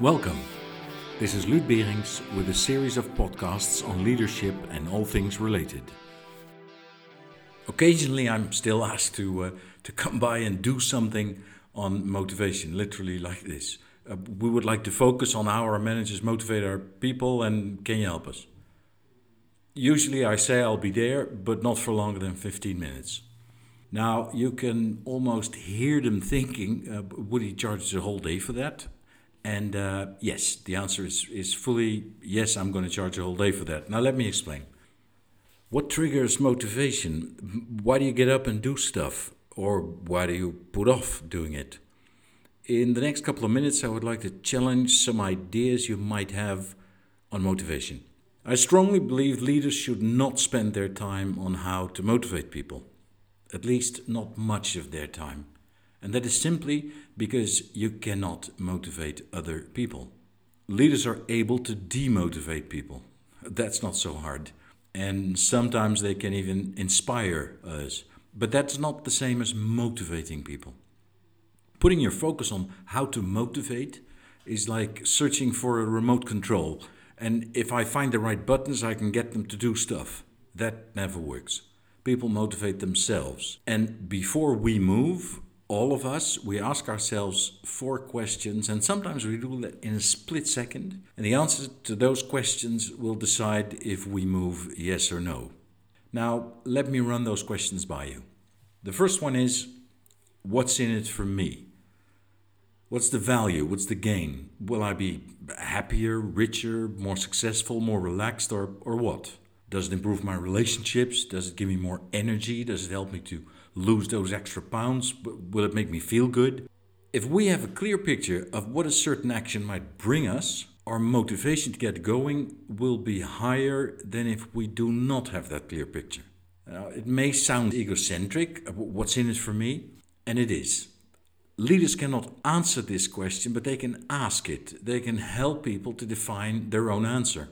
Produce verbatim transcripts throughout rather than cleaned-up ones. Welcome. This is Lyd Berings with a series of podcasts on leadership and all things related. Occasionally I'm still asked to uh, to come by and do something on motivation, literally like this. Uh, we would like to focus on how our managers motivate our people, and can you help us? Usually I say I'll be there, but not for longer than fifteen minutes. Now you can almost hear them thinking, uh, would he charge the whole day for that? And uh, yes, the answer is, is fully yes, I'm going to charge a whole day for that. Now let me explain. What triggers motivation? Why do you get up and do stuff? Or why do you put off doing it? In the next couple of minutes, I would like to challenge some ideas you might have on motivation. I strongly believe leaders should not spend their time on how to motivate people. At least not much of their time. And that is simply because you cannot motivate other people. Leaders are able to demotivate people. That's not so hard. And sometimes they can even inspire us. But that's not the same as motivating people. Putting your focus on how to motivate is like searching for a remote control. And if I find the right buttons, I can get them to do stuff. That never works. People motivate themselves. And before we move, all of us, we ask ourselves four questions. And sometimes we do that in a split second. And the answer to those questions will decide if we move yes or no. Now, let me run those questions by you. The first one is, what's in it for me? What's the value? What's the gain? Will I be happier, richer, more successful, more relaxed, or, or what? Does it improve my relationships? Does it give me more energy? Does it help me to lose those extra pounds? Will it make me feel good? If we have a clear picture of what a certain action might bring us, our motivation to get going will be higher than if we do not have that clear picture. Now, it may sound egocentric, what's in it for me? And it is. Leaders cannot answer this question, but they can ask it. They can help people to define their own answer.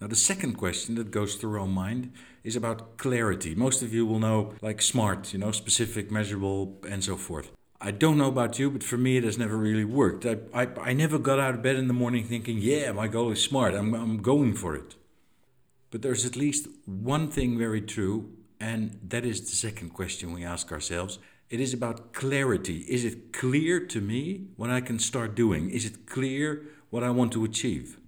Now, the second question that goes through our mind is about clarity. Most of you will know, like SMART, you know, specific, measurable, and so forth. I don't know about you, but for me it has never really worked. I, I, I never got out of bed in the morning thinking, yeah, my goal is SMART, I'm, I'm going for it. But there's at least one thing very true, and that is the second question we ask ourselves. It is about clarity. Is it clear to me what I can start doing? Is it clear what I want to achieve?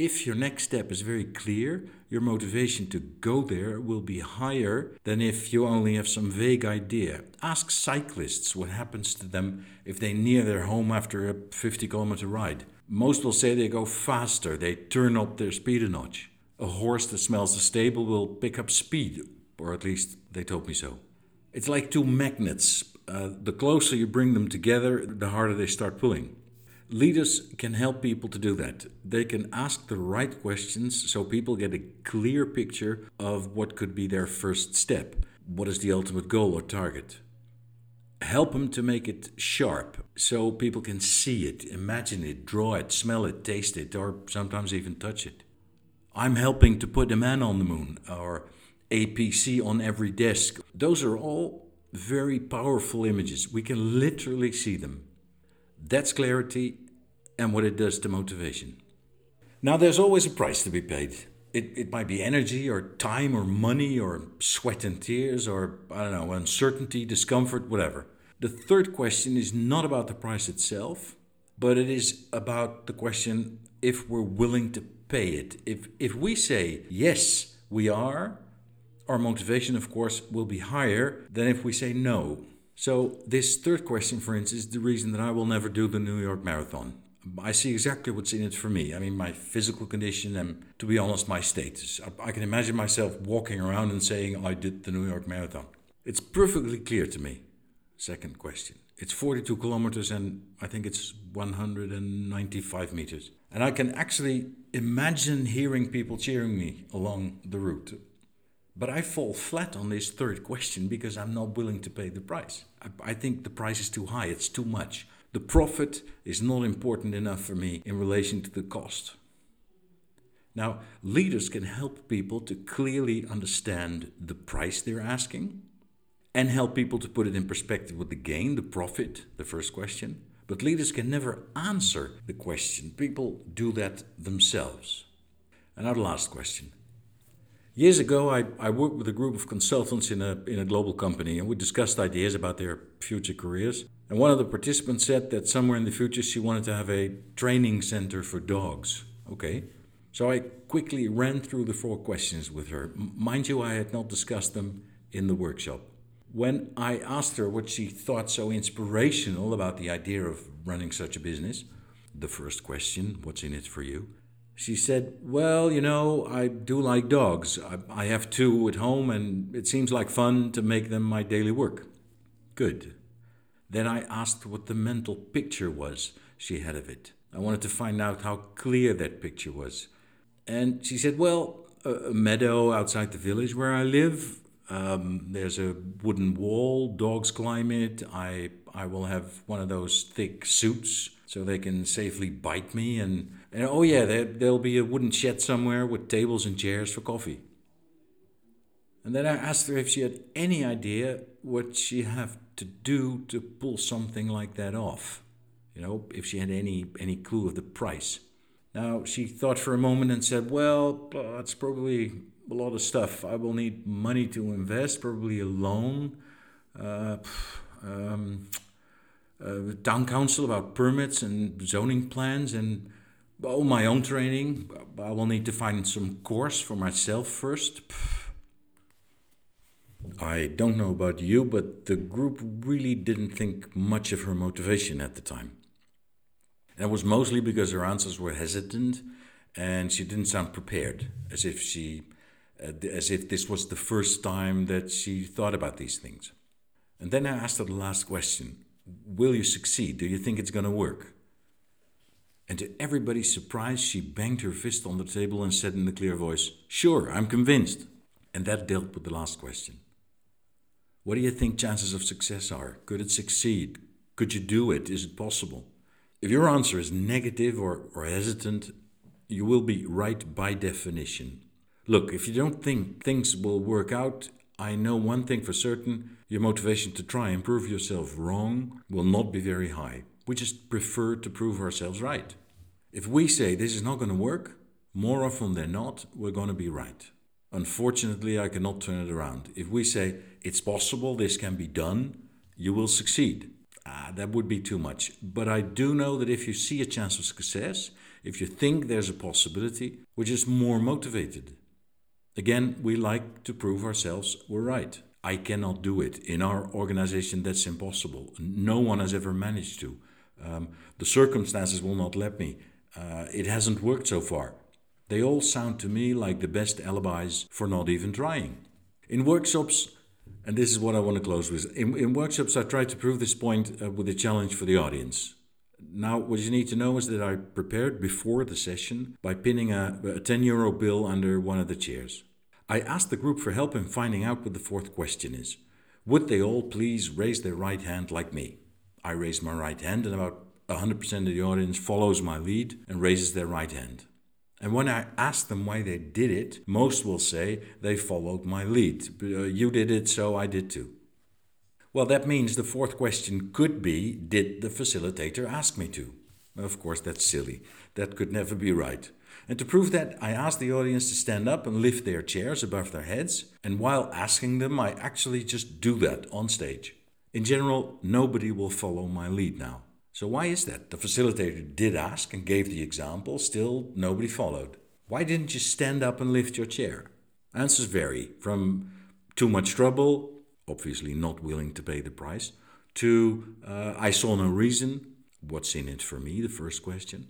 If your next step is very clear, your motivation to go there will be higher than if you only have some vague idea. Ask cyclists what happens to them if they near their home after a fifty kilometer ride. Most will say they go faster, they turn up their speed a notch. A horse that smells the stable will pick up speed, or at least they told me so. It's like two magnets. Uh, the closer you bring them together, the harder they start pulling. Leaders can help people to do that. They can ask the right questions so people get a clear picture of what could be their first step. What is the ultimate goal or target? Help them to make it sharp so people can see it, imagine it, draw it, smell it, taste it, or sometimes even touch it. I'm helping to put a man on the moon, or A P C on every desk. Those are all very powerful images. We can literally see them. That's clarity and what it does to motivation. Now, there's always a price to be paid. It, it might be energy or time or money or sweat and tears or, I don't know, uncertainty, discomfort, whatever. The third question is not about the price itself, but it is about the question if we're willing to pay it. If, if we say, yes, we are, our motivation, of course, will be higher than if we say no. So this third question, for instance, is the reason that I will never do the New York Marathon. I see exactly what's in it for me. I mean, my physical condition and, to be honest, my status. I can imagine myself walking around and saying, I did the New York Marathon. It's perfectly clear to me. Second question. It's forty-two kilometers and I think it's one hundred ninety-five meters. And I can actually imagine hearing people cheering me along the route. But I fall flat on this third question because I'm not willing to pay the price. I, I think the price is too high, it's too much. The profit is not important enough for me in relation to the cost. Now, leaders can help people to clearly understand the price they're asking and help people to put it in perspective with the gain, the profit, the first question, But leaders can never answer the question. People do that themselves. And now the last question. Years ago, I, I worked with a group of consultants in a, in a global company, and we discussed ideas about their future careers. And one of the participants said that somewhere in the future she wanted to have a training center for dogs. Okay. So I quickly ran through the four questions with her. M- mind you, I had not discussed them in the workshop. When I asked her what she thought so inspirational about the idea of running such a business, the first question, what's in it for you? She said, well, you know, I do like dogs. I, I have two at home and it seems like fun to make them my daily work. Good. Then I asked what the mental picture was she had of it. I wanted to find out how clear that picture was. And she said, well, a, a meadow outside the village where I live. Um, there's a wooden wall, dogs climb it, I I will have one of those thick suits so they can safely bite me, and, and oh yeah, there, there'll be a wooden shed somewhere with tables and chairs for coffee. And then I asked her if she had any idea what she have to do to pull something like that off. You know, if she had any, any clue of the price. Now, she thought for a moment and said, well, it's probably a lot of stuff. I will need money to invest, probably a loan, uh, um, uh, town council about permits and zoning plans, and oh, my own training. I will need to find some course for myself first. I don't know about you, but the group really didn't think much of her motivation at the time. That was mostly because her answers were hesitant and she didn't sound prepared, as if she, uh, as if this was the first time that she thought about these things. And then I asked her the last question, will you succeed? Do you think it's going to work? And to everybody's surprise, she banged her fist on the table and said in a clear voice, sure, I'm convinced. And that dealt with the last question. What do you think chances of success are? Could it succeed? Could you do it? Is it possible? If your answer is negative or, or hesitant, you will be right by definition. Look, if you don't think things will work out, I know one thing for certain, your motivation to try and prove yourself wrong will not be very high. We just prefer to prove ourselves right. If we say this is not going to work, more often than not, we're going to be right. Unfortunately, I cannot turn it around. If we say, it's possible, this can be done, you will succeed. Ah, that would be too much. But I do know that if you see a chance of success, if you think there's a possibility, we're just more motivated. Again, we like to prove ourselves we're right. I cannot do it. In our organization, that's impossible. No one has ever managed to. Um, the circumstances will not let me. Uh, it hasn't worked so far. They all sound to me like the best alibis for not even trying. In workshops, and this is what I want to close with, in, in workshops I try to prove this point uh, with a challenge for the audience. Now, what you need to know is that I prepared before the session by pinning a, a ten euro bill under one of the chairs. I asked the group for help in finding out what the fourth question is. Would they all please raise their right hand like me? I raised my right hand and about one hundred percent of the audience follows my lead and raises their right hand. And when I ask them why they did it, most will say they followed my lead. You did it, so I did too. Well, that means the fourth question could be, did the facilitator ask me to? Of course, that's silly. That could never be right. And to prove that, I asked the audience to stand up and lift their chairs above their heads. And while asking them, I actually just do that on stage. In general, nobody will follow my lead now. So why is that? The facilitator did ask and gave the example, still nobody followed. Why didn't you stand up and lift your chair? Answers vary from too much trouble, obviously not willing to pay the price, to uh, I saw no reason, what's in it for me, the first question.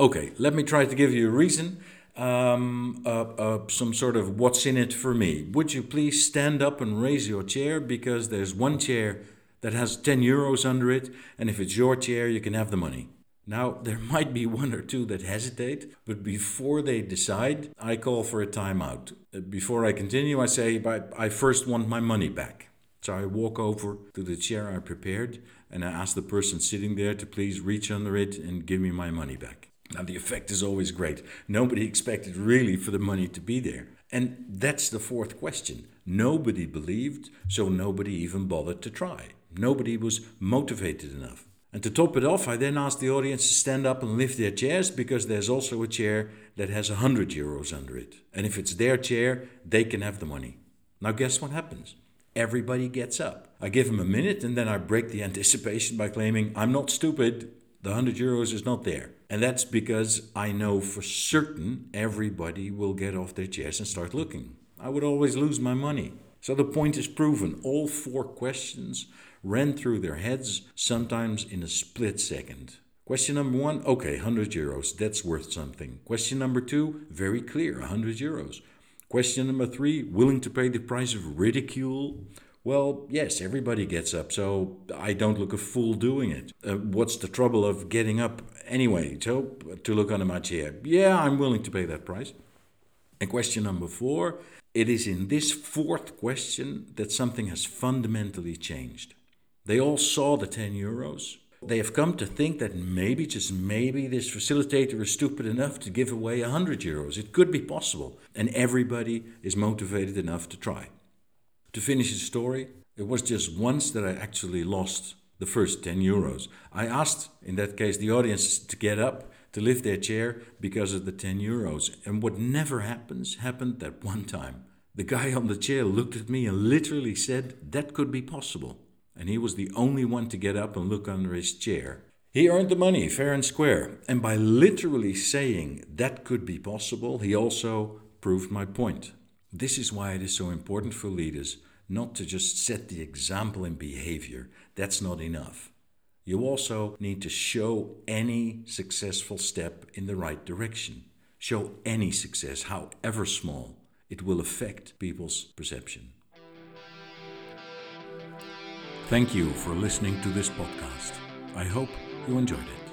Okay, let me try to give you a reason, um, uh, uh, some sort of what's in it for me. Would you please stand up and raise your chair because there's one chair that has ten euros under it, and if it's your chair, you can have the money. Now, there might be one or two that hesitate, but before they decide, I call for a timeout. Before I continue, I say, I first want my money back. So I walk over to the chair I prepared, and I ask the person sitting there to please reach under it and give me my money back. Now, the effect is always great. Nobody expected really for the money to be there. And that's the fourth question. Nobody believed, so nobody even bothered to try. Nobody was motivated enough. And to top it off, I then asked the audience to stand up and lift their chairs, because there's also a chair that has one hundred euros under it. And if it's their chair, they can have the money. Now guess what happens? Everybody gets up. I give them a minute and then I break the anticipation by claiming, I'm not stupid, the one hundred euros is not there. And that's because I know for certain everybody will get off their chairs and start looking. I would always lose my money. So the point is proven. All four questions ran through their heads, sometimes in a split second. Question number one, okay, one hundred euros, that's worth something. Question number two, very clear, one hundred euros. Question number three, willing to pay the price of ridicule? Well, yes, everybody gets up, so I don't look a fool doing it. Uh, what's the trouble of getting up anyway? So, to look under my chair. Yeah, I'm willing to pay that price. And question number four, it is in this fourth question that something has fundamentally changed. They all saw the ten euros. They have come to think that maybe, just maybe, this facilitator is stupid enough to give away one hundred euros. It could be possible. And everybody is motivated enough to try. To finish the story, it was just once that I actually lost the first ten euros. I asked, in that case, the audience to get up, to lift their chair because of the ten euros. And what never happens, happened that one time. The guy on the chair looked at me and literally said, that could be possible. And he was the only one to get up and look under his chair. He earned the money, fair and square. And by literally saying that could be possible, he also proved my point. This is why it is so important for leaders not to just set the example in behavior. That's not enough. You also need to show any successful step in the right direction. Show any success, however small. It will affect people's perception. Thank you for listening to this podcast. I hope you enjoyed it.